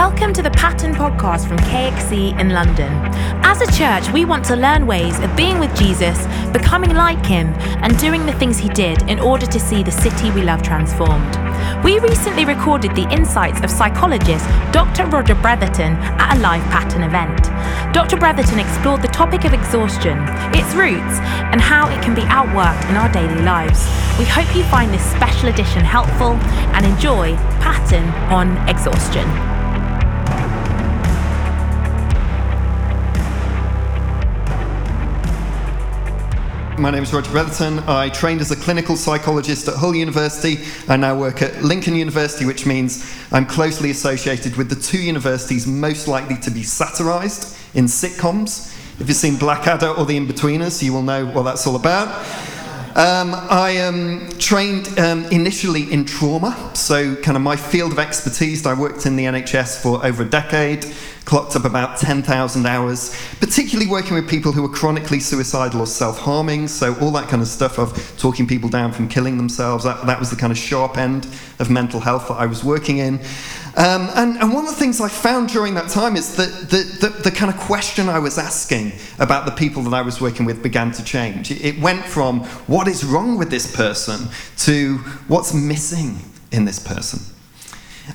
Welcome to the Pattern Podcast from KXE in London. As a church, we want to learn ways of being with Jesus, becoming like him, and doing the things he did in order to see the city we love transformed. We recently recorded the insights of psychologist Dr. Roger Bretherton at a live Pattern event. Dr. Bretherton explored the topic of exhaustion, its roots, and how it can be outworked in our daily lives. We hope you find this special edition helpful and enjoy Pattern on Exhaustion. My name is Roger Bretherton. I trained as a clinical psychologist at Hull University. I now work at Lincoln University, which means I'm closely associated with the two universities most likely to be satirised in sitcoms. If you've seen Blackadder or The Inbetweeners, you will know what that's all about. I trained initially in trauma, so kind of my field of expertise. I worked in the NHS for over a decade, clocked up about 10,000 hours, particularly working with people who were chronically suicidal or self-harming, so all that kind of stuff of talking people down from killing themselves. That was the kind of sharp end of mental health that I was working in. And one of the things I found during that time is that the kind of question I was asking about the people that I was working with began to change. It went from what is wrong with this person to what's missing in this person.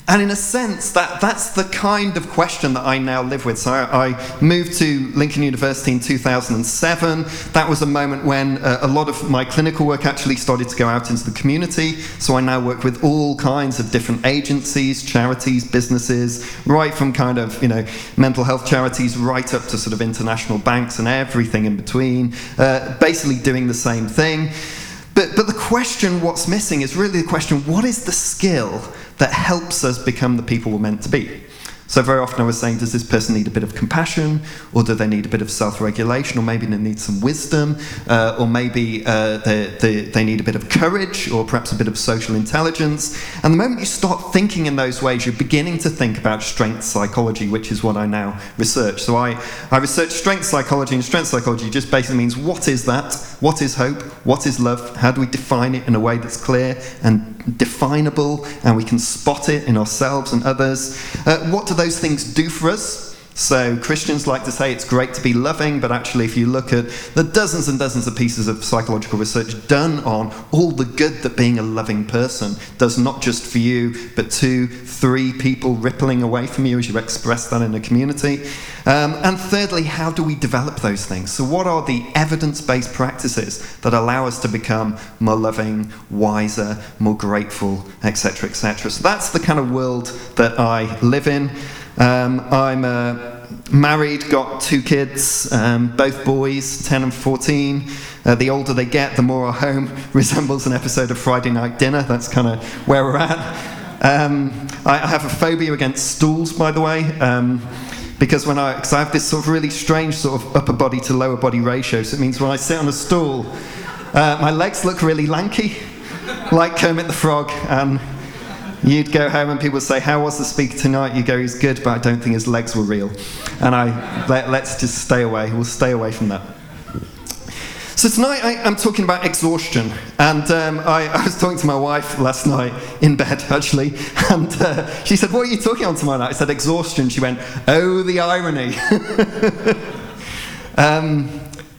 And in a sense, that's the kind of question that I now live with. So I moved to Lincoln University in 2007. That was a moment when a lot of my clinical work actually started to go out into the community. So I now work with all kinds of different agencies, charities, businesses, right from kind of, you know, mental health charities right up to sort of international banks and everything in between, basically doing the same thing. But the question, what's missing, is really the question, what is the skill that helps us become the people we're meant to be? So very often I was saying, does this person need a bit of compassion, or do they need a bit of self-regulation, or maybe they need some wisdom, or maybe they need a bit of courage, or perhaps a bit of social intelligence. And the moment you start thinking in those ways, you're beginning to think about strengths psychology, which is what I now research. So I research strengths psychology, and strengths psychology just basically means what is that, what is hope, what is love, how do we define it in a way that's clear and definable, and we can spot it in ourselves and others. What do those things do for us? So Christians like to say it's great to be loving, but actually if you look at the dozens and dozens of pieces of psychological research done on all the good that being a loving person does, not just for you, but 2-3 people rippling away from you as you express that in a community. And thirdly, how do we develop those things? So what are the evidence-based practices that allow us to become more loving, wiser, more grateful, etc., etc.? So that's the kind of world that I live in. I'm married, got 2 kids, both boys, 10 and 14. The older they get, the more our home resembles an episode of Friday Night Dinner. That's kind of where we're at. I have a phobia against stools, by the way, because because I have this sort of really strange sort of upper body to lower body ratio. So it means when I sit on a stool, my legs look really lanky, like Kermit the Frog, and you'd go home and people would say, how was the speaker tonight? You go, he's good, but I don't think his legs were real. And let's just stay away. We'll stay away from that. So tonight I'm talking about exhaustion, and I was talking to my wife last night, in bed actually, and she said, what are you talking on tomorrow night? I said, exhaustion. She went, oh, the irony.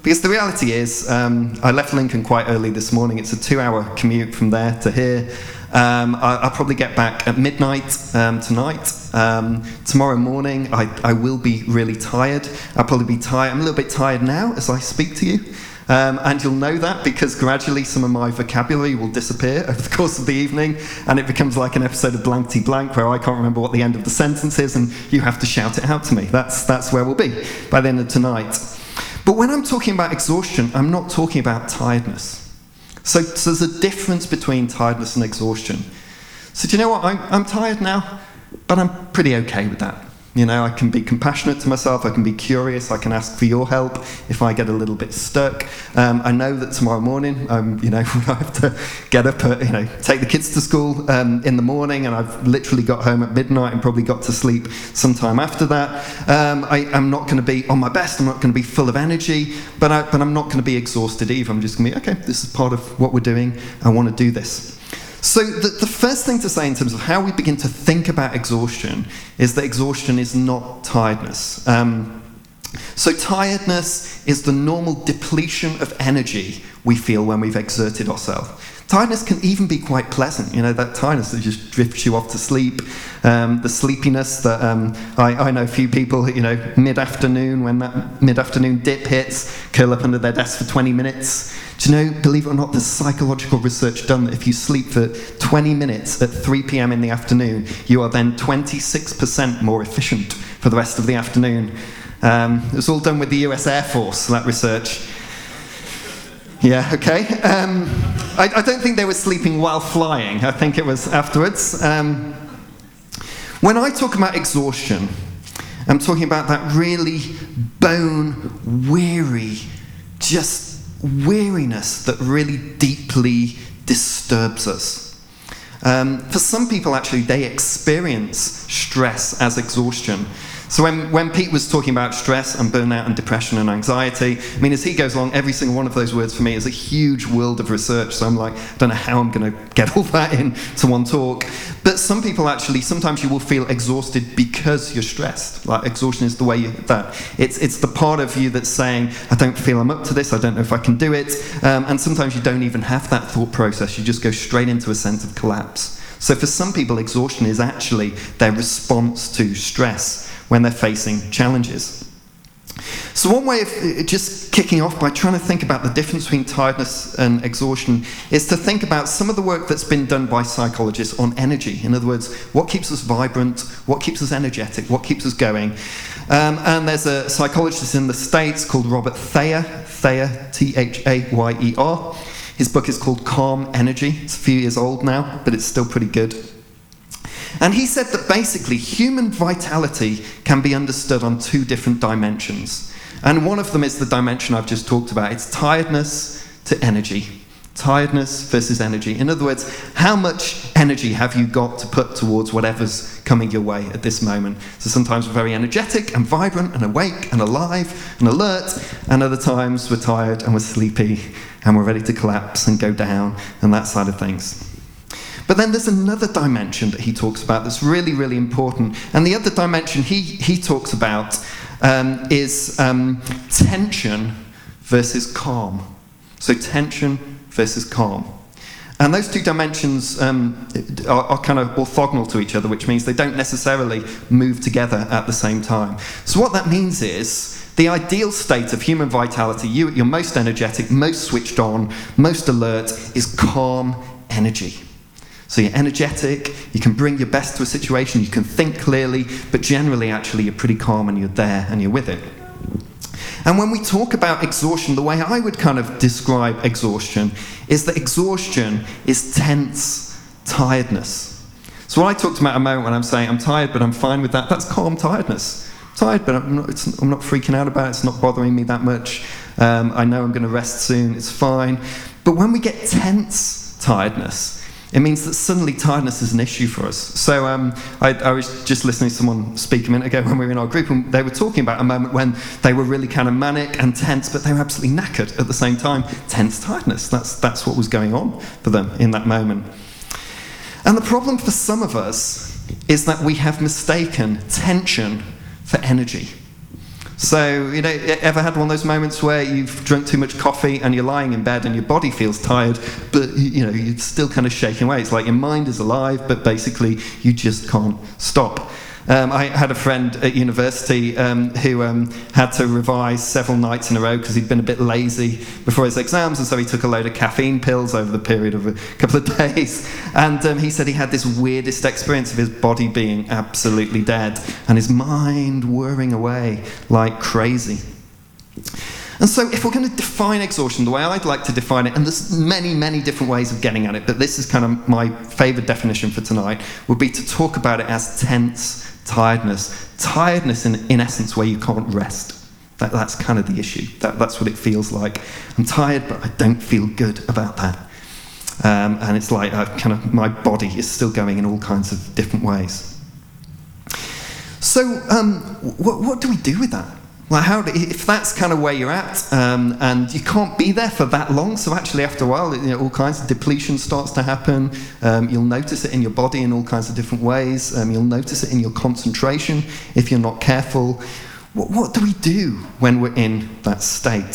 Because the reality is, I left Lincoln quite early this morning. It's a 2-hour commute from there to here. I'll probably get back at midnight tonight. Tomorrow morning, I will be really tired. I'll probably be tired. I'm a little bit tired now as I speak to you. And you'll know that because gradually some of my vocabulary will disappear over the course of the evening, and it becomes like an episode of Blankety Blank where I can't remember what the end of the sentence is and you have to shout it out to me. That's where we'll be by the end of tonight. But when I'm talking about exhaustion, I'm not talking about tiredness. So there's a difference between tiredness and exhaustion. So do you know what? I'm tired now, but I'm pretty okay with that. You know, I can be compassionate to myself, I can be curious, I can ask for your help if I get a little bit stuck. I know that tomorrow morning, when I have to get up, take the kids to school in the morning, and I've literally got home at midnight and probably got to sleep sometime after that. I'm not going to be on my best, I'm not going to be full of energy, but I'm not going to be exhausted either. I'm just going to be, okay, this is part of what we're doing, I want to do this. So the first thing to say in terms of how we begin to think about exhaustion is that exhaustion is not tiredness. So tiredness is the normal depletion of energy we feel when we've exerted ourselves. Tiredness can even be quite pleasant, you know, that tiredness that just drifts you off to sleep, the sleepiness that I know a few people, who, you know, mid-afternoon, when that mid-afternoon dip hits, curl up under their desk for 20 minutes. Do you know, believe it or not, there's psychological research done that if you sleep for 20 minutes at 3 p.m. in the afternoon, you are then 26% more efficient for the rest of the afternoon. It's all done with the US Air Force, that research. Yeah, okay. I don't think they were sleeping while flying. I think it was afterwards. When I talk about exhaustion, I'm talking about that really bone-weary, just weariness that really deeply disturbs us. For some people, actually, they experience stress as exhaustion. So when Pete was talking about stress and burnout and depression and anxiety, I mean, as he goes along, every single one of those words for me is a huge world of research. So I'm like, I don't know how I'm going to get all that into one talk. But some people actually, sometimes you will feel exhausted because you're stressed. Like, exhaustion is the way it's the part of you that's saying, I don't feel I'm up to this, I don't know if I can do it. And sometimes you don't even have that thought process. You just go straight into a sense of collapse. So for some people, exhaustion is actually their response to stress when they're facing challenges. So one way of just kicking off by trying to think about the difference between tiredness and exhaustion is to think about some of the work that's been done by psychologists on energy. In other words, what keeps us vibrant, what keeps us energetic, what keeps us going. And there's a psychologist in the States called Robert Thayer, Thayer, Thayer. His book is called Calm Energy. It's a few years old now, but it's still pretty good. And he said that basically human vitality can be understood on two different dimensions. And one of them is the dimension I've just talked about. It's tiredness to energy. Tiredness versus energy. In other words, how much energy have you got to put towards whatever's coming your way at this moment? So sometimes we're very energetic and vibrant and awake and alive and alert, and other times we're tired and we're sleepy and we're ready to collapse and go down and that side of things. But then there's another dimension that he talks about that's really, really important. And the other dimension he talks about is tension versus calm. So tension versus calm. And those two dimensions are kind of orthogonal to each other, which means they don't necessarily move together at the same time. So what that means is the ideal state of human vitality, you at your most energetic, most switched on, most alert, is calm energy. So you're energetic, you can bring your best to a situation, you can think clearly, but generally actually you're pretty calm and you're there and you're with it. And when we talk about exhaustion, the way I would kind of describe exhaustion is that exhaustion is tense tiredness. So what I talked about a moment when I'm saying I'm tired but I'm fine with that, that's calm tiredness. I'm tired but I'm not freaking out about it, it's not bothering me that much. I know I'm going to rest soon, it's fine. But when we get tense tiredness, it means that suddenly tiredness is an issue for us. So I was just listening to someone speak a minute ago when we were in our group, and they were talking about a moment when they were really kind of manic and tense, but they were absolutely knackered at the same time. Tense tiredness, that's what was going on for them in that moment. And the problem for some of us is that we have mistaken tension for energy. So, you know, ever had one of those moments where you've drunk too much coffee and you're lying in bed and your body feels tired, but, you know, you're still kind of shaking away. It's like your mind is alive, but basically you just can't stop. I had a friend at university who had to revise several nights in a row because he'd been a bit lazy before his exams, and so he took a load of caffeine pills over the period of a couple of days. And he said he had this weirdest experience of his body being absolutely dead and his mind whirring away like crazy. And so if we're going to define exhaustion, the way I'd like to define it, and there's many, many different ways of getting at it, but this is kind of my favourite definition for tonight, would be to talk about it as tense tiredness. Tiredness, in essence, where you can't rest. That's kind of the issue. That's what it feels like. I'm tired, but I don't feel good about that. And it's like my body is still going in all kinds of different ways. So what do we do with that? Like, how do, if that's kind of where you're at, and you can't be there for that long, so actually after a while, all kinds of depletion starts to happen. You'll notice it in your body in all kinds of different ways. You'll notice it in your concentration if you're not careful. What do we do when we're in that state?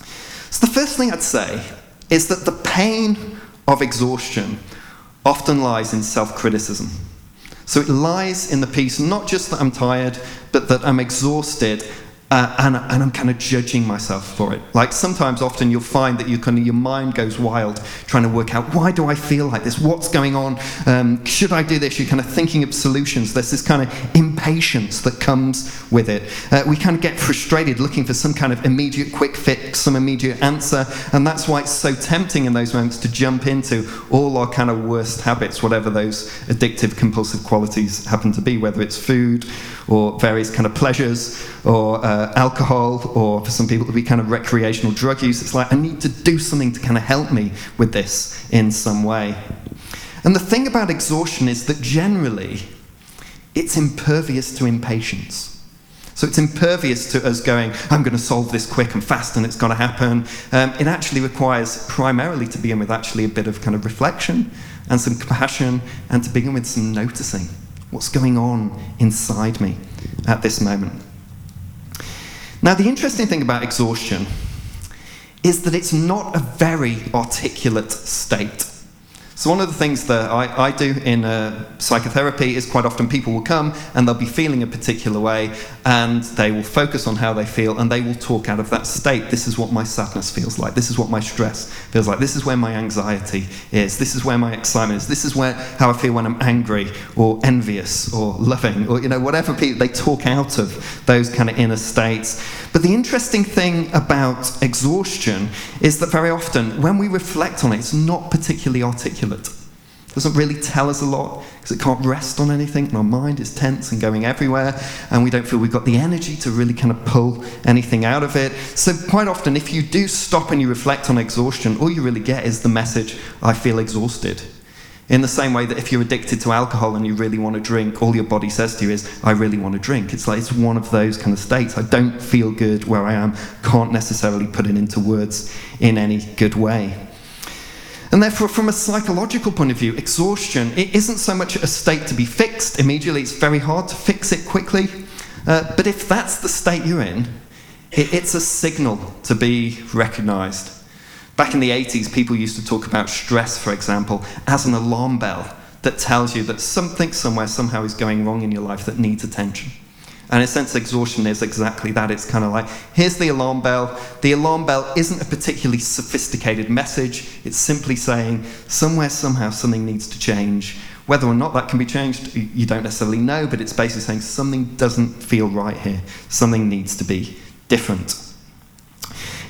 So the first thing I'd say is that the pain of exhaustion often lies in self-criticism. So it lies in the piece, not just that I'm tired, but that I'm exhausted, and I'm kind of judging myself for it. Like sometimes, often you'll find that your mind goes wild trying to work out, why do I feel like this? What's going on? Should I do this? You're kind of thinking of solutions. There's this kind of impatience that comes with it. We kind of get frustrated looking for some kind of immediate quick fix, some immediate answer, and that's why it's so tempting in those moments to jump into all our kind of worst habits, whatever those addictive compulsive qualities happen to be, whether it's food or various kind of pleasures or alcohol, or for some people it would be kind of recreational drug use. It's like, I need to do something to kind of help me with this in some way. And the thing about exhaustion is that generally it's impervious to impatience. So it's impervious to us going, I'm going to solve this quick and fast and it's going to happen. It actually requires, primarily to begin with, actually a bit of kind of reflection and some compassion, and to begin with some noticing. What's going on inside me at this moment? Now, the interesting thing about exhaustion is that it's not a very articulate state. So one of the things that I do in psychotherapy is quite often people will come and they'll be feeling a particular way, and they will focus on how they feel, and they will talk out of that state. This is what my sadness feels like. This is what my stress feels like. This is where my anxiety is. This is where my excitement is. This is where how I feel when I'm angry or envious or loving, or whatever. People, they talk out of those kind of inner states. But the interesting thing about exhaustion is that very often when we reflect on it, it's not particularly articulate. It doesn't really tell us a lot because it can't rest on anything, and our mind is tense and going everywhere, and we don't feel we've got the energy to really kind of pull anything out of it. So quite often, if you do stop and you reflect on exhaustion, all you really get is the message, I feel exhausted. In the same way that if you're addicted to alcohol and you really want to drink, all your body says to you is, I really want to drink. It's like it's one of those kind of states. I don't feel good where I am, can't necessarily put it into words in any good way. And therefore, from a psychological point of view, exhaustion, it isn't so much a state to be fixed immediately. It's very hard to fix it quickly. But if that's the state you're in, it's a signal to be recognised. Back in the 80s, people used to talk about stress, for example, as an alarm bell that tells you that something somewhere somehow is going wrong in your life that needs attention. And in a sense, exhaustion is exactly that. It's kind of like, here's the alarm bell. The alarm bell isn't a particularly sophisticated message. It's simply saying, somewhere, somehow, something needs to change. Whether or not that can be changed, you don't necessarily know, but it's basically saying something doesn't feel right here. Something needs to be different.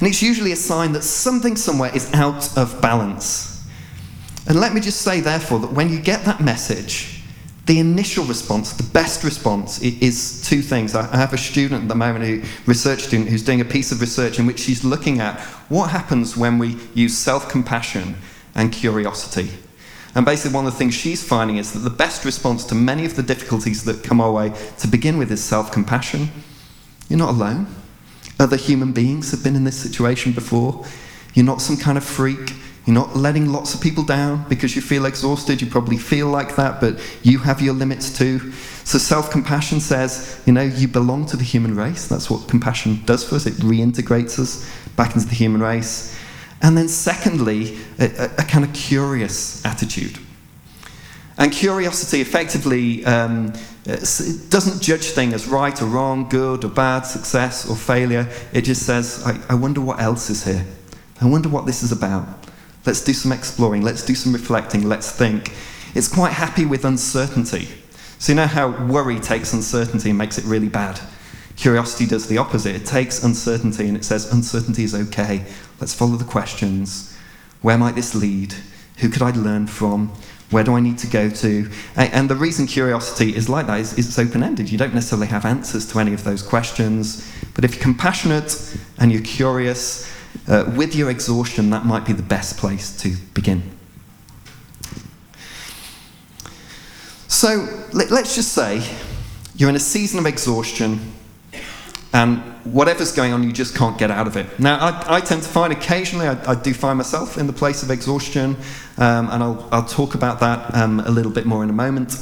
And it's usually a sign that something somewhere is out of balance. And let me just say, therefore, that when you get that message, the initial response, the best response, is two things. I have a student at the moment, a research student, who's doing a piece of research in which she's looking at what happens when we use self-compassion and curiosity. And basically one of the things she's finding is that the best response to many of the difficulties that come our way to begin with is self-compassion. You're not alone. Other human beings have been in this situation before. You're not some kind of freak. You're not letting lots of people down because you feel exhausted. You probably feel like that, but you have your limits too. So self-compassion says, you belong to the human race. That's what compassion does for us. It reintegrates us back into the human race. And then secondly, a kind of curious attitude. And curiosity effectively doesn't judge things as right or wrong, good or bad, success or failure. It just says, I wonder what else is here. I wonder what this is about. Let's do some exploring, let's do some reflecting, let's think. It's quite happy with uncertainty. So you know how worry takes uncertainty and makes it really bad? Curiosity does the opposite. It takes uncertainty and it says uncertainty is okay. Let's follow the questions. Where might this lead? Who could I learn from? Where do I need to go to? And the reason curiosity is like that is it's open-ended. You don't necessarily have answers to any of those questions. But if you're compassionate and you're curious, with your exhaustion, that might be the best place to begin. So let's just say you're in a season of exhaustion And whatever's going on, you just can't get out of it. Now, I tend to find occasionally, I do find myself in the place of exhaustion, and I'll talk about that a little bit more in a moment.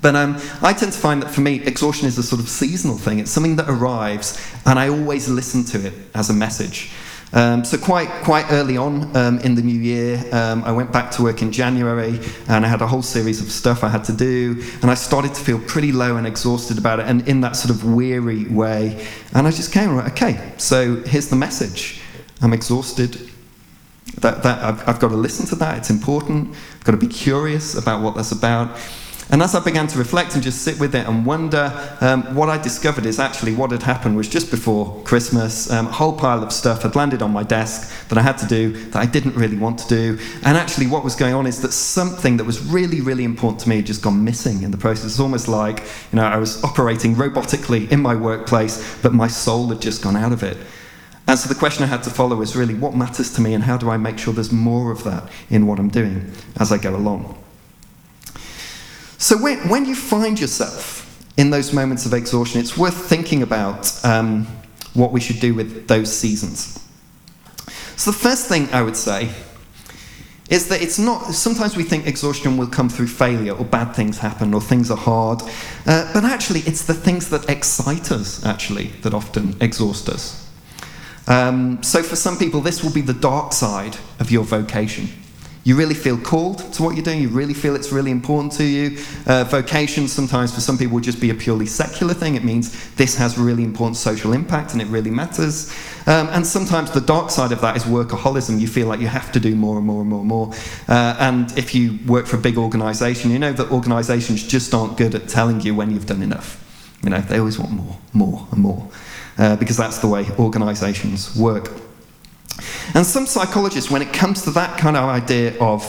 But I tend to find that for me, exhaustion is a sort of seasonal thing. It's something that arrives, and I always listen to it as a message. So quite early on in the new year, I went back to work in January, and I had a whole series of stuff I had to do, and I started to feel pretty low and exhausted about it, and in that sort of weary way. And I just came, okay, so here's the message. I'm exhausted. I've got to listen to that. It's important. I've got to be curious about what that's about. And as I began to reflect and just sit with it and wonder, what I discovered is actually what had happened was just before Christmas, a whole pile of stuff had landed on my desk that I had to do, that I didn't really want to do. And actually what was going on is that something that was really, really important to me had just gone missing in the process. It's almost like, you know, I was operating robotically in my workplace, but my soul had just gone out of it. And so the question I had to follow is really, what matters to me and how do I make sure there's more of that in what I'm doing as I go along? So when you find yourself in those moments of exhaustion, it's worth thinking about what we should do with those seasons. So the first thing I would say is that it's not, sometimes we think exhaustion will come through failure or bad things happen or things are hard, but actually it's the things that excite us, actually, that often exhaust us. So for some people, this will be the dark side of your vocation. You really feel called to what you're doing. You really feel it's really important to you. Vocation, sometimes for some people, will just be a purely secular thing. It means this has really important social impact and it really matters. And sometimes the dark side of that is workaholism. You feel like you have to do more and more and more and more. And if you work for a big organisation, you know that organisations just aren't good at telling you when you've done enough. You know, they always want more and more, because that's the way organisations work. And some psychologists, when it comes to that kind of idea of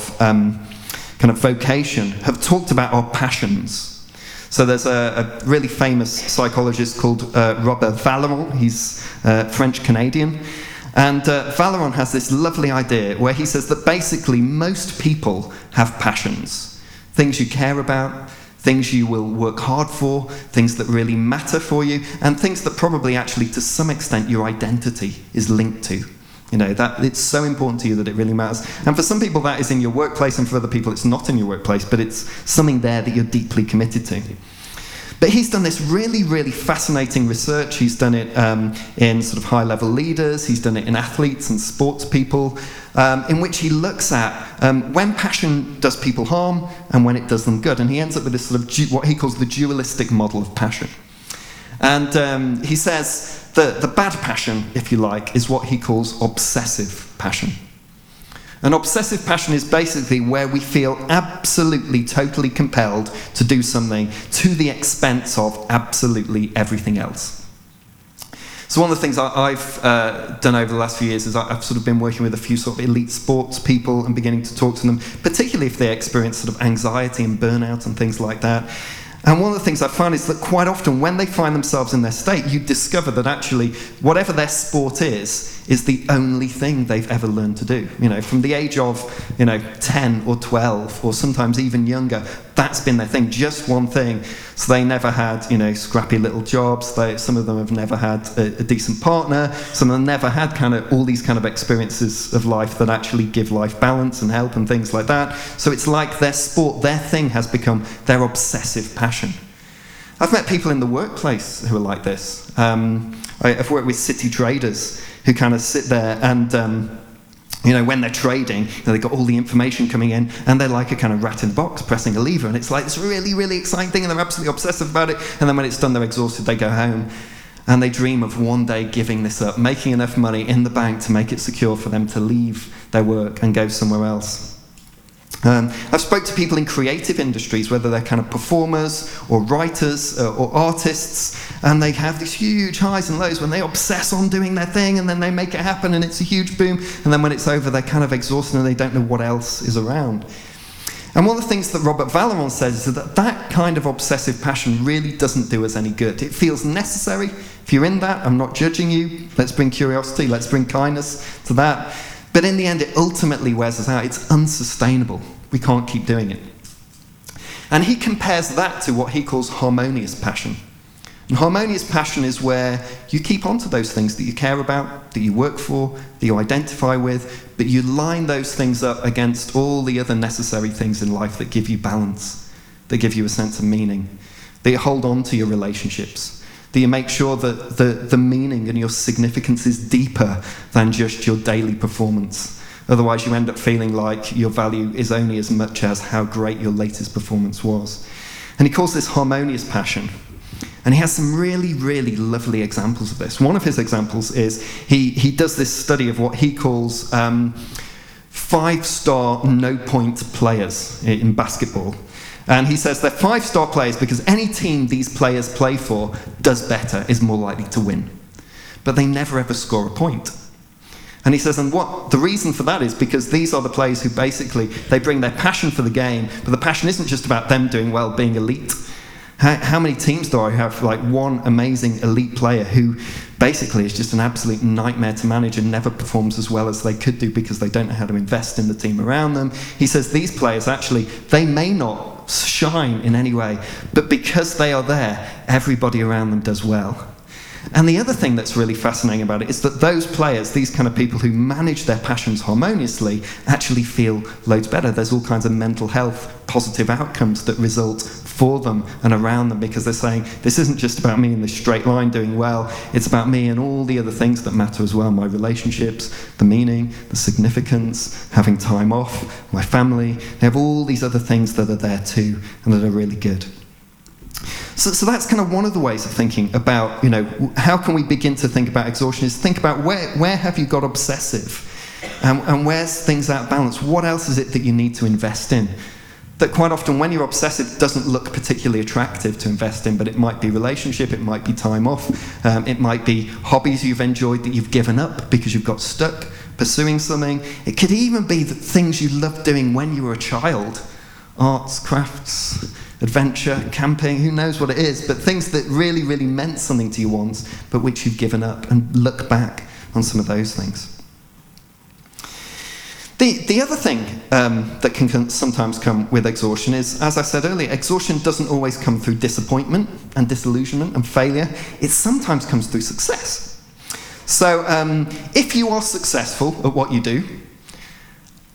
vocation, have talked about our passions. So there's a really famous psychologist called Robert Vallerand. He's French-Canadian. And Vallerand has this lovely idea where he says that basically most people have passions, things you care about, things you will work hard for, things that really matter for you, and things that probably actually to some extent your identity is linked to. You know, that it's so important to you that it really matters. And for some people that is in your workplace, and for other people it's not in your workplace, but it's something there that you're deeply committed to. But he's done this really, really fascinating research. He's done it in sort of high-level leaders. He's done it in athletes and sports people, in which he looks at when passion does people harm and when it does them good. And he ends up with this sort of what he calls the dualistic model of passion. And he says that the bad passion, if you like, is what he calls obsessive passion. And obsessive passion is basically where we feel absolutely, totally compelled to do something to the expense of absolutely everything else. So one of the things I've done over the last few years is I've sort of been working with a few sort of elite sports people and beginning to talk to them, particularly if they experience sort of anxiety and burnout and things like that. And one of the things I found is that quite often when they find themselves in their state, you discover that actually whatever their sport is the only thing they've ever learned to do. You know, from the age of, 10 or 12 or sometimes even younger, that's been their thing, just one thing. So they never had, scrappy little jobs. Some of them have never had a decent partner. Some of them never had all these kind of experiences of life that actually give life balance and help and things like that. So it's like their sport, their thing has become their obsessive passion. I've met people in the workplace who are like this. I've worked with city traders who kind of sit there and, when they're trading, they've got all the information coming in and they're like a kind of rat in the box pressing a lever, and it's like this really, really exciting thing and they're absolutely obsessive about it, and then when it's done they're exhausted, they go home and they dream of one day giving this up, making enough money in the bank to make it secure for them to leave their work and go somewhere else. I've spoke to people in creative industries, whether they're kind of performers or writers or artists, and they have these huge highs and lows when they obsess on doing their thing and then they make it happen and it's a huge boom, and then when it's over they're kind of exhausted and they don't know what else is around. And one of the things that Robert Vallerand says is that that kind of obsessive passion really doesn't do us any good. It feels necessary. If you're in that, I'm not judging you. Let's bring curiosity, let's bring kindness to that. But in the end, it ultimately wears us out. It's unsustainable. We can't keep doing it. And he compares that to what he calls harmonious passion. And harmonious passion is where you keep on to those things that you care about, that you work for, that you identify with, but you line those things up against all the other necessary things in life that give you balance, that give you a sense of meaning, that you hold on to your relationships, that you make sure that the meaning and your significance is deeper than just your daily performance. Otherwise, you end up feeling like your value is only as much as how great your latest performance was. And he calls this harmonious passion. And he has some really, really lovely examples of this. One of his examples is he does this study of what he calls five-star no-point players in basketball. And he says they're five-star players because any team these players play for does better, is more likely to win. But they never, ever score a point. And he says, and what the reason for that is because these are the players who basically, they bring their passion for the game, but the passion isn't just about them doing well, being elite. How many teams do I have, like, one amazing elite player who basically is just an absolute nightmare to manage and never performs as well as they could do because they don't know how to invest in the team around them? He says these players actually, they may not shine in any way, but because they are there, everybody around them does well. And the other thing that's really fascinating about it is that those players, these kind of people who manage their passions harmoniously, actually feel loads better. There's all kinds of mental health positive outcomes that result for them and around them because they're saying, this isn't just about me in this straight line doing well, it's about me and all the other things that matter as well, my relationships, the meaning, the significance, having time off, my family. They have all these other things that are there too and that are really good. So that's kind of one of the ways of thinking about, you know, how can we begin to think about exhaustion is think about where have you got obsessive and where's things out of balance? What else is it that you need to invest in? That quite often when you're obsessive doesn't look particularly attractive to invest in, but it might be relationship, it might be time off, it might be hobbies you've enjoyed that you've given up because you've got stuck pursuing something. It could even be the things you loved doing when you were a child, arts, crafts, adventure, camping, who knows what it is, but things that really, really meant something to you once, but which you've given up, and look back on some of those things. The other thing that can sometimes come with exhaustion is, as I said earlier, exhaustion doesn't always come through disappointment and disillusionment and failure. It sometimes comes through success. So if you are successful at what you do,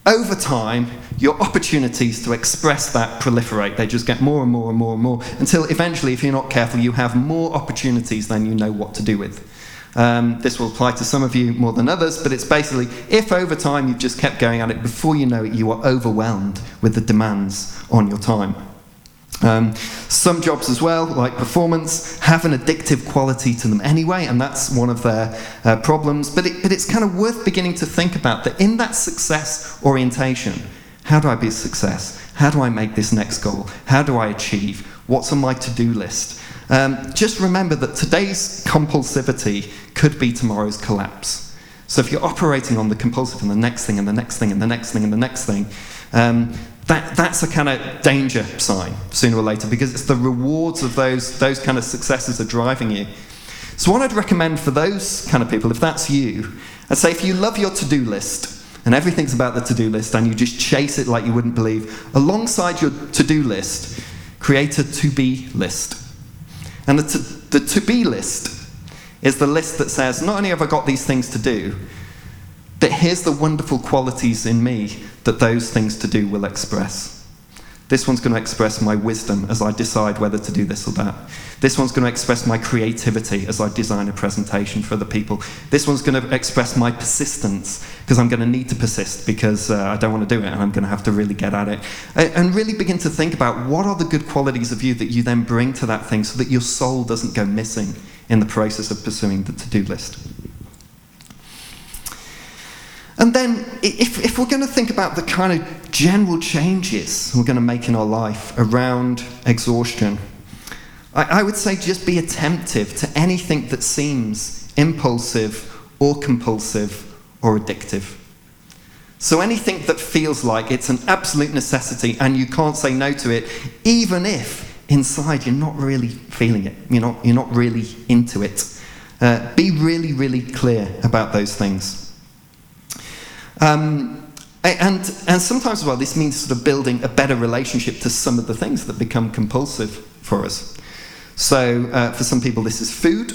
over time, your opportunities to express that proliferate. They just get more and more and more and more until eventually, if you're not careful, you have more opportunities than you know what to do with. This will apply to some of you more than others, but it's basically, if over time you've just kept going at it, before you know it, you are overwhelmed with the demands on your time. Some jobs as well, like performance, have an addictive quality to them anyway, and that's one of their problems. But it's kind of worth beginning to think about that in that success orientation. How do I be a success? How do I make this next goal? How do I achieve? What's on my to-do list? Just remember that today's compulsivity could be tomorrow's collapse. So if you're operating on the compulsive and the next thing and the next thing and the next thing and the next thing, that's a kind of danger sign sooner or later because it's the rewards of those kind of successes are driving you. So what I'd recommend for those kind of people, if that's you, I'd say if you love your to-do list and everything's about the to-do list and you just chase it like you wouldn't believe, alongside your to-do list, create a to-be list. And the to-be list is the list that says, not only have I got these things to do, but here's the wonderful qualities in me that those things to do will express. This one's going to express my wisdom as I decide whether to do this or that. This one's going to express my creativity as I design a presentation for other people. This one's going to express my persistence because I'm going to need to persist because I don't want to do it and I'm going to have to really get at it. And really begin to think about what are the good qualities of you that you then bring to that thing so that your soul doesn't go missing in the process of pursuing the to-do list. And then, if we're going to think about the kind of general changes we're going to make in our life around exhaustion, I would say just be attentive to anything that seems impulsive or compulsive or addictive. So anything that feels like it's an absolute necessity and you can't say no to it, even if inside you're not really feeling it, you're not really into it. Be really, really clear about those things. And sometimes as well, this means sort of building a better relationship to some of the things that become compulsive for us. So for some people, this is food.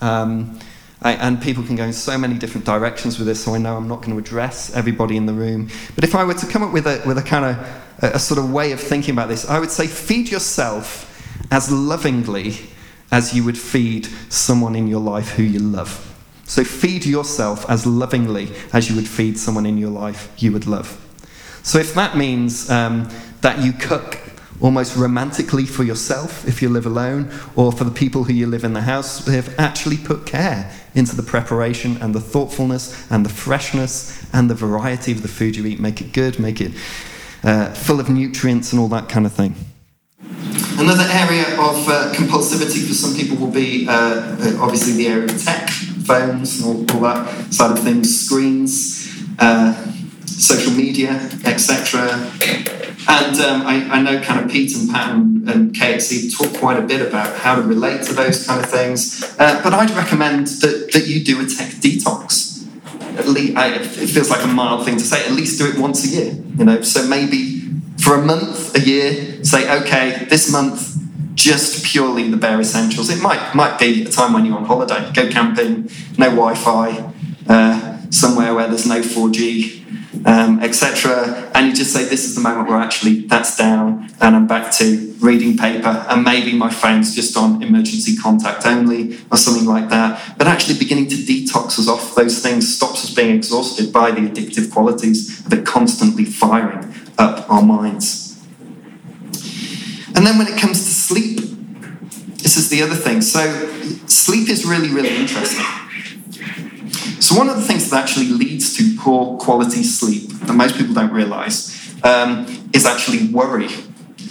And people can go in so many different directions with this, so I know I'm not going to address everybody in the room. But if I were to come up with a kind of a sort of way of thinking about this, I would say feed yourself as lovingly as you would feed someone in your life who you love. So feed yourself as lovingly as you would feed someone in your life you would love. So if that means that you cook almost romantically for yourself if you live alone, or for the people who you live in the house with, actually put care into the preparation and the thoughtfulness and the freshness and the variety of the food you eat. Make it good, make it full of nutrients and all that kind of thing. Another area of compulsivity for some people will be obviously the area of tech, phones and all that side of things, screens, social media, etc. And I know kind of Pete and Pat and KXE talk quite a bit about how to relate to those kind of things. But I'd recommend that you do a tech detox. At least, it feels like a mild thing to say, at least do it once a year. You know, so maybe for a month, a year, say, okay, this month, just purely the bare essentials. It might be a time when you're on holiday. Go camping, no Wi-Fi, somewhere where there's no 4G. Etc. And you just say, this is the moment where actually that's down and I'm back to reading paper, and maybe my phone's just on emergency contact only or something like that. But actually beginning to detox us off those things stops us being exhausted by the addictive qualities that are constantly firing up our minds. And then when it comes to sleep, this is the other thing. So sleep is really, really interesting. So one of the things that actually leads to poor quality sleep that most people don't realise is actually worry.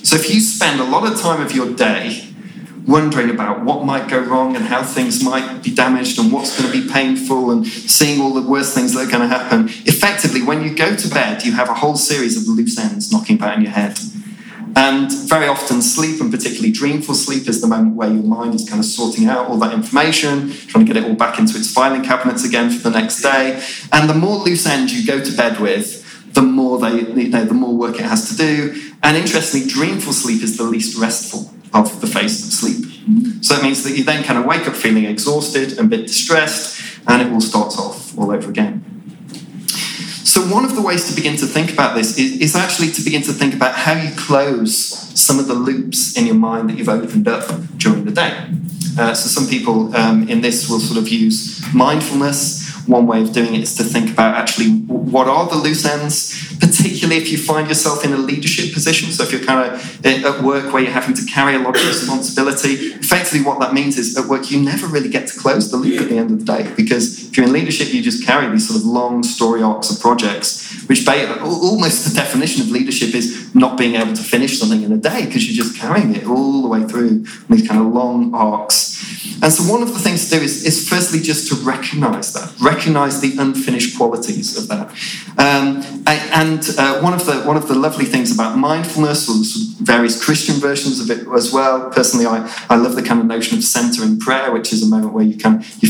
So if you spend a lot of time of your day wondering about what might go wrong and how things might be damaged and what's going to be painful and seeing all the worst things that are going to happen, effectively when you go to bed you have a whole series of loose ends knocking about in your head. And very often sleep, and particularly dreamful sleep, is the moment where your mind is kind of sorting out all that information, trying to get it all back into its filing cabinets again for the next day. And the more loose ends you go to bed with, the more the more work it has to do. And interestingly, dreamful sleep is the least restful of the phases of sleep. So it means that you then kind of wake up feeling exhausted and a bit distressed, and it all starts off all over again. So one of the ways to begin to think about this is actually to begin to think about how you close some of the loops in your mind that you've opened up during the day. So some people in this will sort of use mindfulness. One way of doing it is to think about actually what are the loose ends, particularly if you find yourself in a leadership position. So if you're kind of at work where you're having to carry a lot of responsibility, effectively what that means is at work you never really get to close the loop at the end of the day, because if you're in leadership you just carry these sort of long story arcs of projects, which almost the definition of leadership is not being able to finish something in a day because you're just carrying it all the way through these kind of long arcs. And so one of the things to do is firstly just to recognise that, recognise the unfinished qualities of that. One of the lovely things about mindfulness, or the sort of various Christian versions of it as well, personally I love the kind of notion of centering prayer, which is a moment where you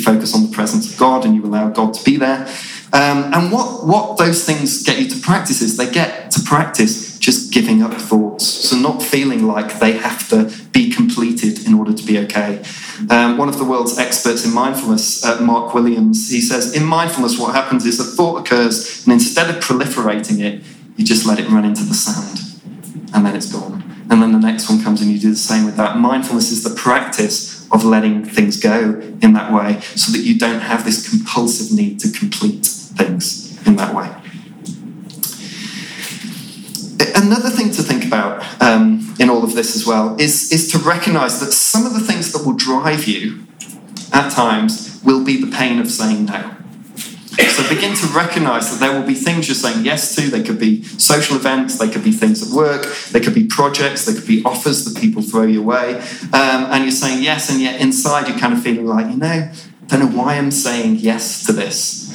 focus on the presence of God and you allow God to be there. And what those things get you to practice is they get to practice just giving up thoughts. So not feeling like they have to be completed in order to be okay. One of the world's experts in mindfulness, Mark Williams, he says, in mindfulness what happens is a thought occurs and instead of proliferating it, you just let it run into the sand and then it's gone. And then the next one comes and you do the same with that. Mindfulness is the practice of letting things go in that way so that you don't have this compulsive need to complete things in that way. Another thing to think about in all of this as well is to recognise that some of the things that will drive you at times will be the pain of saying no. So begin to recognise that there will be things you're saying yes to. They could be social events, they could be things at work, they could be projects, they could be offers that people throw your way. And you're saying yes, and yet inside you're kind of feeling like, you know, I don't know why I'm saying yes to this.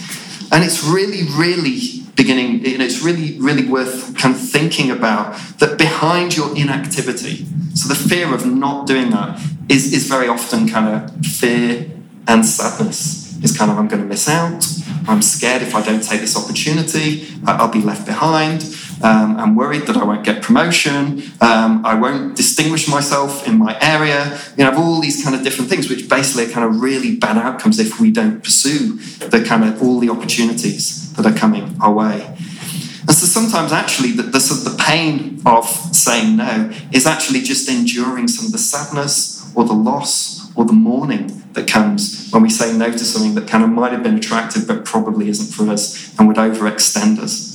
And it's really, really beginning, you know, it's really, really worth kind of thinking about that behind your inactivity. So the fear of not doing that is very often kind of fear and sadness. It's kind of, I'm going to miss out. I'm scared if I don't take this opportunity, I'll be left behind. I'm worried that I won't get promotion. I won't distinguish myself in my area. You know, I have all these kind of different things, which basically are kind of really bad outcomes if we don't pursue the kind of all the opportunities that are coming our way. And so sometimes actually the pain of saying no is actually just enduring some of the sadness or the loss or the mourning that comes when we say no to something that kind of might have been attractive but probably isn't for us and would overextend us.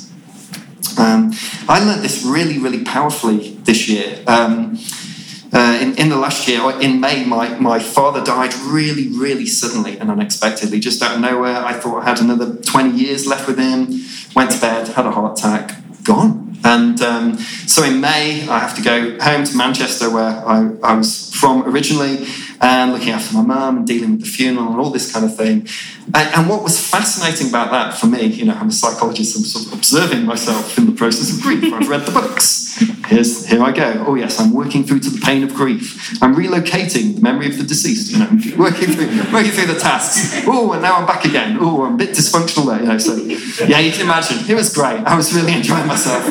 I learned this really, really powerfully this year. In the last year, in May, my father died really, really suddenly and unexpectedly. Just out of nowhere, I thought I had another 20 years left with him. Went to bed, had a heart attack, gone. And so in May, I have to go home to Manchester, where I was from originally, and looking after my mum and dealing with the funeral and all this kind of thing. And what was fascinating about that for me, you know, I'm a psychologist, I'm sort of observing myself in the process of grief. I've read the books. Here I go. Oh, yes, I'm working through to the pain of grief. I'm relocating the memory of the deceased, you know, working through the tasks. Oh, and now I'm back again. Oh, I'm a bit dysfunctional there, you know. So, yeah, you can imagine. It was great. I was really enjoying myself.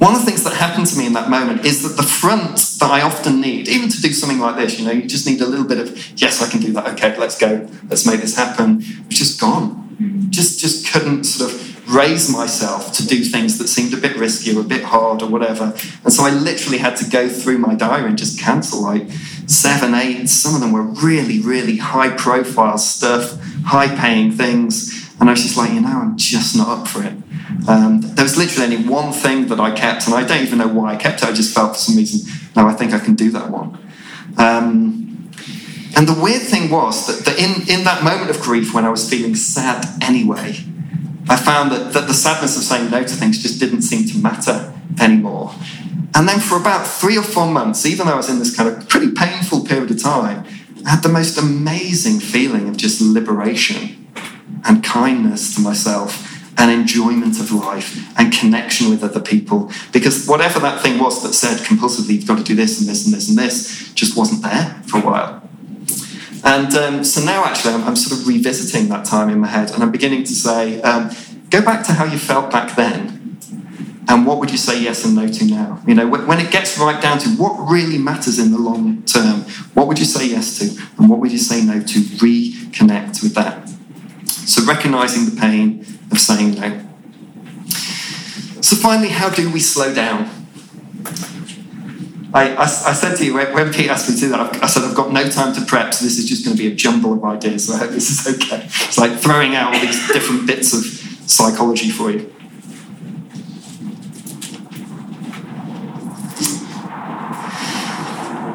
One of the things that happened to me in that moment is that the front that I often need, even to do something like this, you know, you just need a little bit of, yes, I can do that, okay, let's go, let's make this happen, was just gone. Just couldn't sort of raise myself to do things that seemed a bit risky or a bit hard or whatever. And so I literally had to go through my diary and just cancel like 7, 8, some of them were really, really high profile stuff, high paying things. And I was just like, you know, I'm just not up for it. There was literally only one thing that I kept, and I don't even know why I kept it. I just felt for some reason, no, I think I can do that one. And the weird thing was that in that moment of grief, when I was feeling sad anyway, I found that the sadness of saying no to things just didn't seem to matter anymore. And then for about 3 or 4 months, even though I was in this kind of pretty painful period of time, I had the most amazing feeling of just liberation and kindness to myself and enjoyment of life and connection with other people. Because whatever that thing was that said compulsively, you've got to do this and this and this and this, just wasn't there for a while. And so now actually I'm sort of revisiting that time in my head, and I'm beginning to say, go back to how you felt back then. And what would you say yes and no to now? You know, when it gets right down to what really matters in the long term, what would you say yes to and what would you say no to? Reconnect with that. So recognising the pain of saying no. So finally, how do we slow down? I said to you, when Pete asked me to do that, I said, I've got no time to prep, so this is just going to be a jumble of ideas, so I hope this is okay. It's like throwing out all these different bits of psychology for you.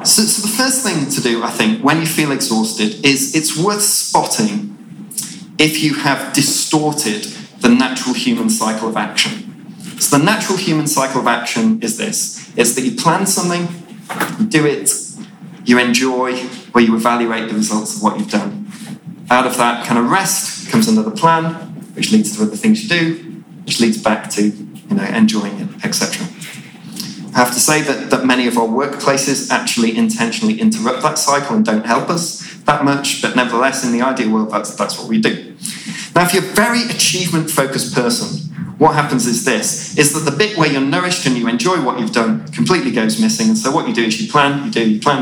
So the first thing to do, I think, when you feel exhausted is it's worth spotting if you have distorted the natural human cycle of action. So the natural human cycle of action is this. It's that you plan something, you do it, you enjoy, or you evaluate the results of what you've done. Out of that kind of rest comes another plan, which leads to other things you do, which leads back to, you know, enjoying it, etc. I have to say that many of our workplaces actually intentionally interrupt that cycle and don't help us that much, but nevertheless, in the ideal world, that's what we do. Now, if you're a very achievement-focused person, what happens is this, is that the bit where you're nourished and you enjoy what you've done completely goes missing, and so what you do is you plan, do, go on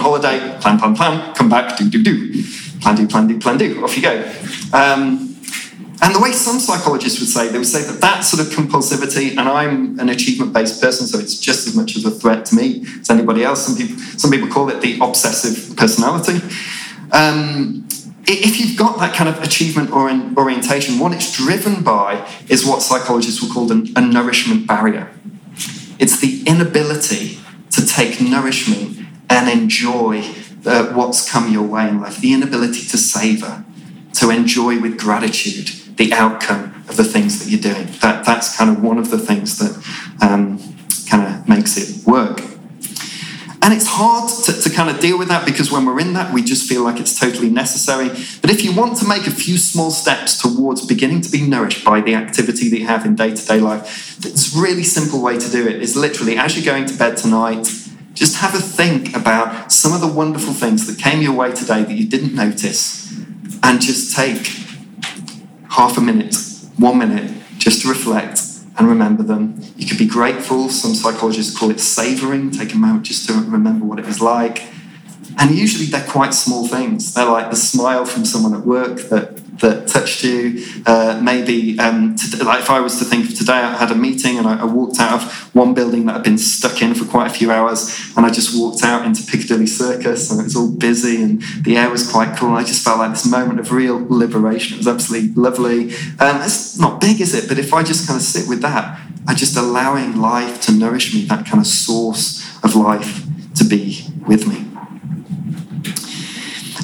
holiday, plan, come back, do, plan, do, off you go. And the way some psychologists would say, they would say that sort of compulsivity, and I'm an achievement-based person, so it's just as much of a threat to me as anybody else. Some people call it the obsessive personality. If you've got that kind of achievement orientation, what it's driven by is what psychologists would call a nourishment barrier. It's the inability to take nourishment and enjoy what's come your way in life, the inability to savour, to enjoy with gratitude the outcome of the things that you're doing. That's kind of one of the things that kind of makes it work. And it's hard to kind of deal with that, because when we're in that, we just feel like it's totally necessary. But if you want to make a few small steps towards beginning to be nourished by the activity that you have in day-to-day life, it's a really simple way to do it is literally, as you're going to bed tonight, just have a think about some of the wonderful things that came your way today that you didn't notice. And just take half a minute, 1 minute, just to reflect and remember them. You could be grateful. Some psychologists call it savoring, take a moment just to remember what it was like. And usually they're quite small things. They're like the smile from someone at work that touched you. Maybe, if I was to think of today, I had a meeting and I walked out of one building that I'd been stuck in for quite a few hours, and I just walked out into Piccadilly Circus, and it was all busy and the air was quite cool. And I just felt like this moment of real liberation. It was absolutely lovely. It's not big, is it? But if I just kind of sit with that, I'm just allowing life to nourish me, that kind of source of life to be with me.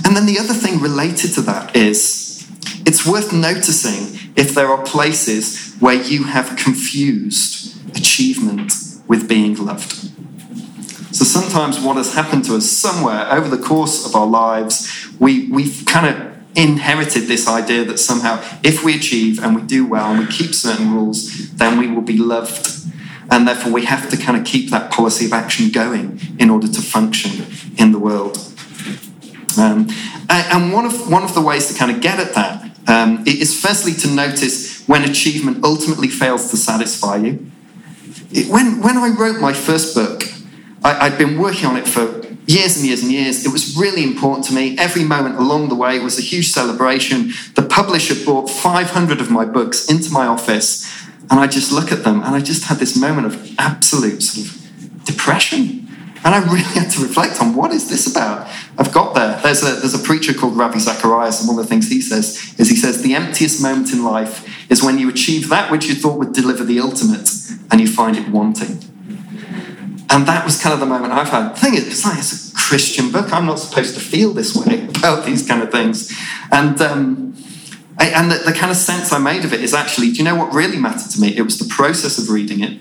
And then the other thing related to that is it's worth noticing if there are places where you have confused achievement with being loved. So sometimes what has happened to us somewhere over the course of our lives, we've kind of inherited this idea that somehow if we achieve and we do well and we keep certain rules, then we will be loved. And therefore we have to kind of keep that policy of action going in order to function in the world. And one of the ways to kind of get at that is firstly to notice when achievement ultimately fails to satisfy you. When I wrote my first book, I'd been working on it for years and years and years. It was really important to me. Every moment along the way was a huge celebration. The publisher brought 500 of my books into my office, and I just look at them, and I just had this moment of absolute sort of depression. And I really had to reflect on, what is this about? I've got there. There's a preacher called Ravi Zacharias, and one of the things he says is, he says, the emptiest moment in life is when you achieve that which you thought would deliver the ultimate and you find it wanting. And that was kind of the moment I've had. The thing is, it's like, it's a Christian book. I'm not supposed to feel this way about these kind of things. And the kind of sense I made of it is actually, do you know what really mattered to me? It was the process of writing it,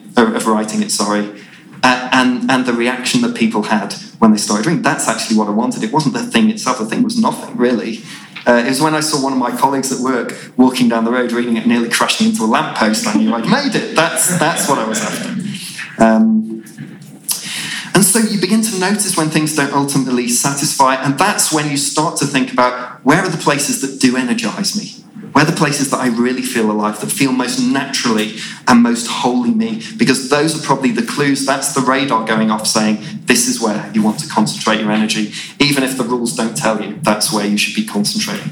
and the reaction that people had when they started drinking. That's actually what I wanted. It wasn't the thing itself. The thing was nothing, really. It was when I saw one of my colleagues at work walking down the road, reading it, nearly crashing into a lamppost. I knew I'd made it. That's what I was after. And so you begin to notice when things don't ultimately satisfy, and that's when you start to think about, where are the places that do energise me? Where are the places that I really feel alive, that feel most naturally and most wholly me? Because those are probably the clues. That's the radar going off saying, this is where you want to concentrate your energy. Even if the rules don't tell you, that's where you should be concentrating.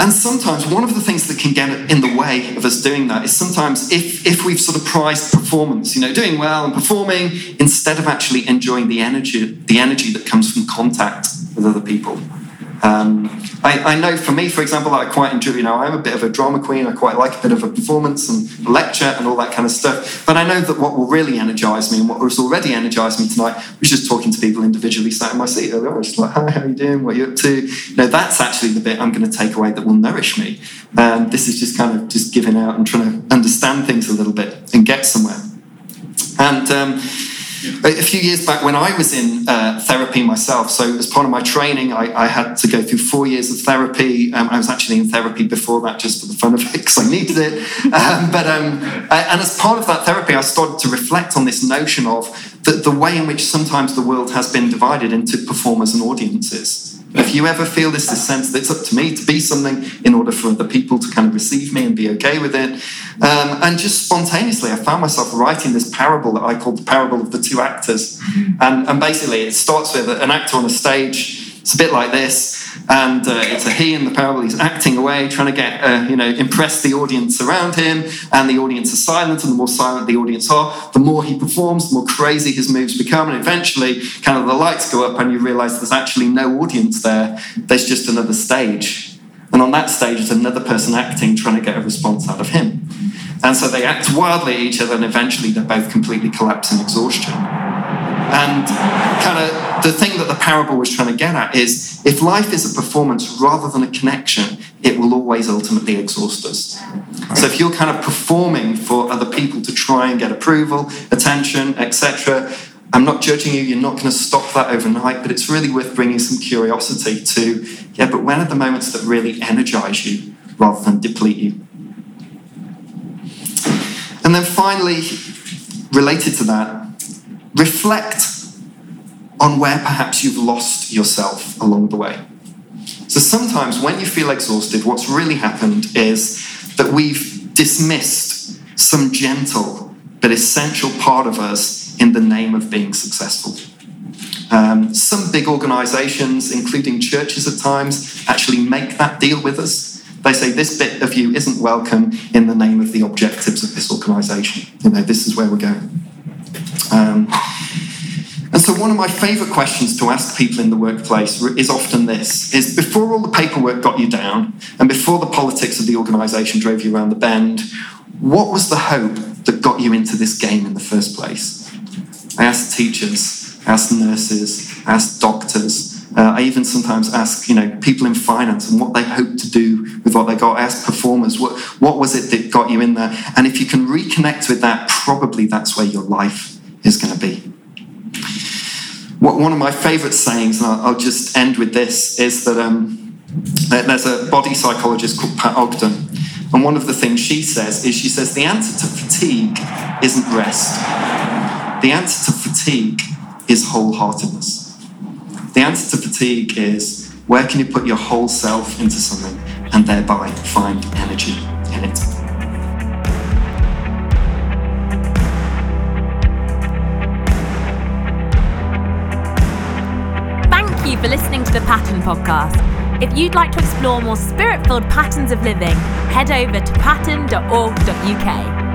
And sometimes one of the things that can get in the way of us doing that is sometimes if we've sort of prized performance, you know, doing well and performing, instead of actually enjoying the energy that comes from contact with other people. I know for me, for example, that I quite enjoy, you know, I'm a bit of a drama queen. I quite like a bit of a performance and a lecture and all that kind of stuff. But I know that what will really energise me, and what has already energised me tonight, was just talking to people individually, sat in my seat. I was just like, hi, how are you doing? What are you up to? You know, that's actually the bit I'm going to take away that will nourish me. This is just kind of just giving out and trying to understand things a little bit and get somewhere. And a few years back, when I was in therapy myself, so as part of my training, I had to go through 4 years of therapy. I was actually in therapy before that just for the fun of it, because I needed it. And as part of that therapy, I started to reflect on this notion of the way in which sometimes the world has been divided into performers and audiences. If you ever feel this sense that it's up to me to be something in order for other people to kind of receive me and be okay with it. And just spontaneously, I found myself writing this parable that I called the parable of the two actors. And basically, it starts with an actor on a stage. It's a bit like this. And it's a he in the parable. He's acting away, trying to get, impress the audience around him. And the audience is silent. And the more silent the audience are, the more he performs, the more crazy his moves become. And eventually, kind of the lights go up and you realise there's actually no audience there. There's just another stage. And on that stage is another person acting, trying to get a response out of him. And so they act wildly at each other. And eventually, they both completely collapse in exhaustion. And kind of the thing that the parable was trying to get at is, if life is a performance rather than a connection, it will always ultimately exhaust us. So if you're kind of performing for other people to try and get approval, attention, etc., I'm not judging you, you're not going to stop that overnight, but it's really worth bringing some curiosity to, but when are the moments that really energise you rather than deplete you? And then finally, related to that, reflect on where perhaps you've lost yourself along the way. So So sometimes when you feel exhausted, what's really happened is that we've dismissed some gentle but essential part of us in the name of being successful. Some big organisations, including churches at times, actually make that deal with us. They say this bit of you isn't welcome in the name of the objectives of this organisation. You know, this is where we're going. And so one of my favourite questions to ask people in the workplace is often this, is before all the paperwork got you down and before the politics of the organisation drove you around the bend, what was the hope that got you into this game in the first place? I ask teachers, I ask nurses, I ask doctors. I even sometimes ask, people in finance and what they hope to do with what they got. I ask performers, what was it that got you in there? And if you can reconnect with that, probably that's where your life is going to be. One of my favourite sayings, and I'll just end with this, is that there's a body psychologist called Pat Ogden, and one of the things she says the answer to fatigue isn't rest. The answer to fatigue is wholeheartedness. The answer to fatigue is where can you put your whole self into something and thereby find energy in it. For listening to the Pattern Podcast. If you'd like to explore more spirit-filled patterns of living, head over to pattern.org.uk.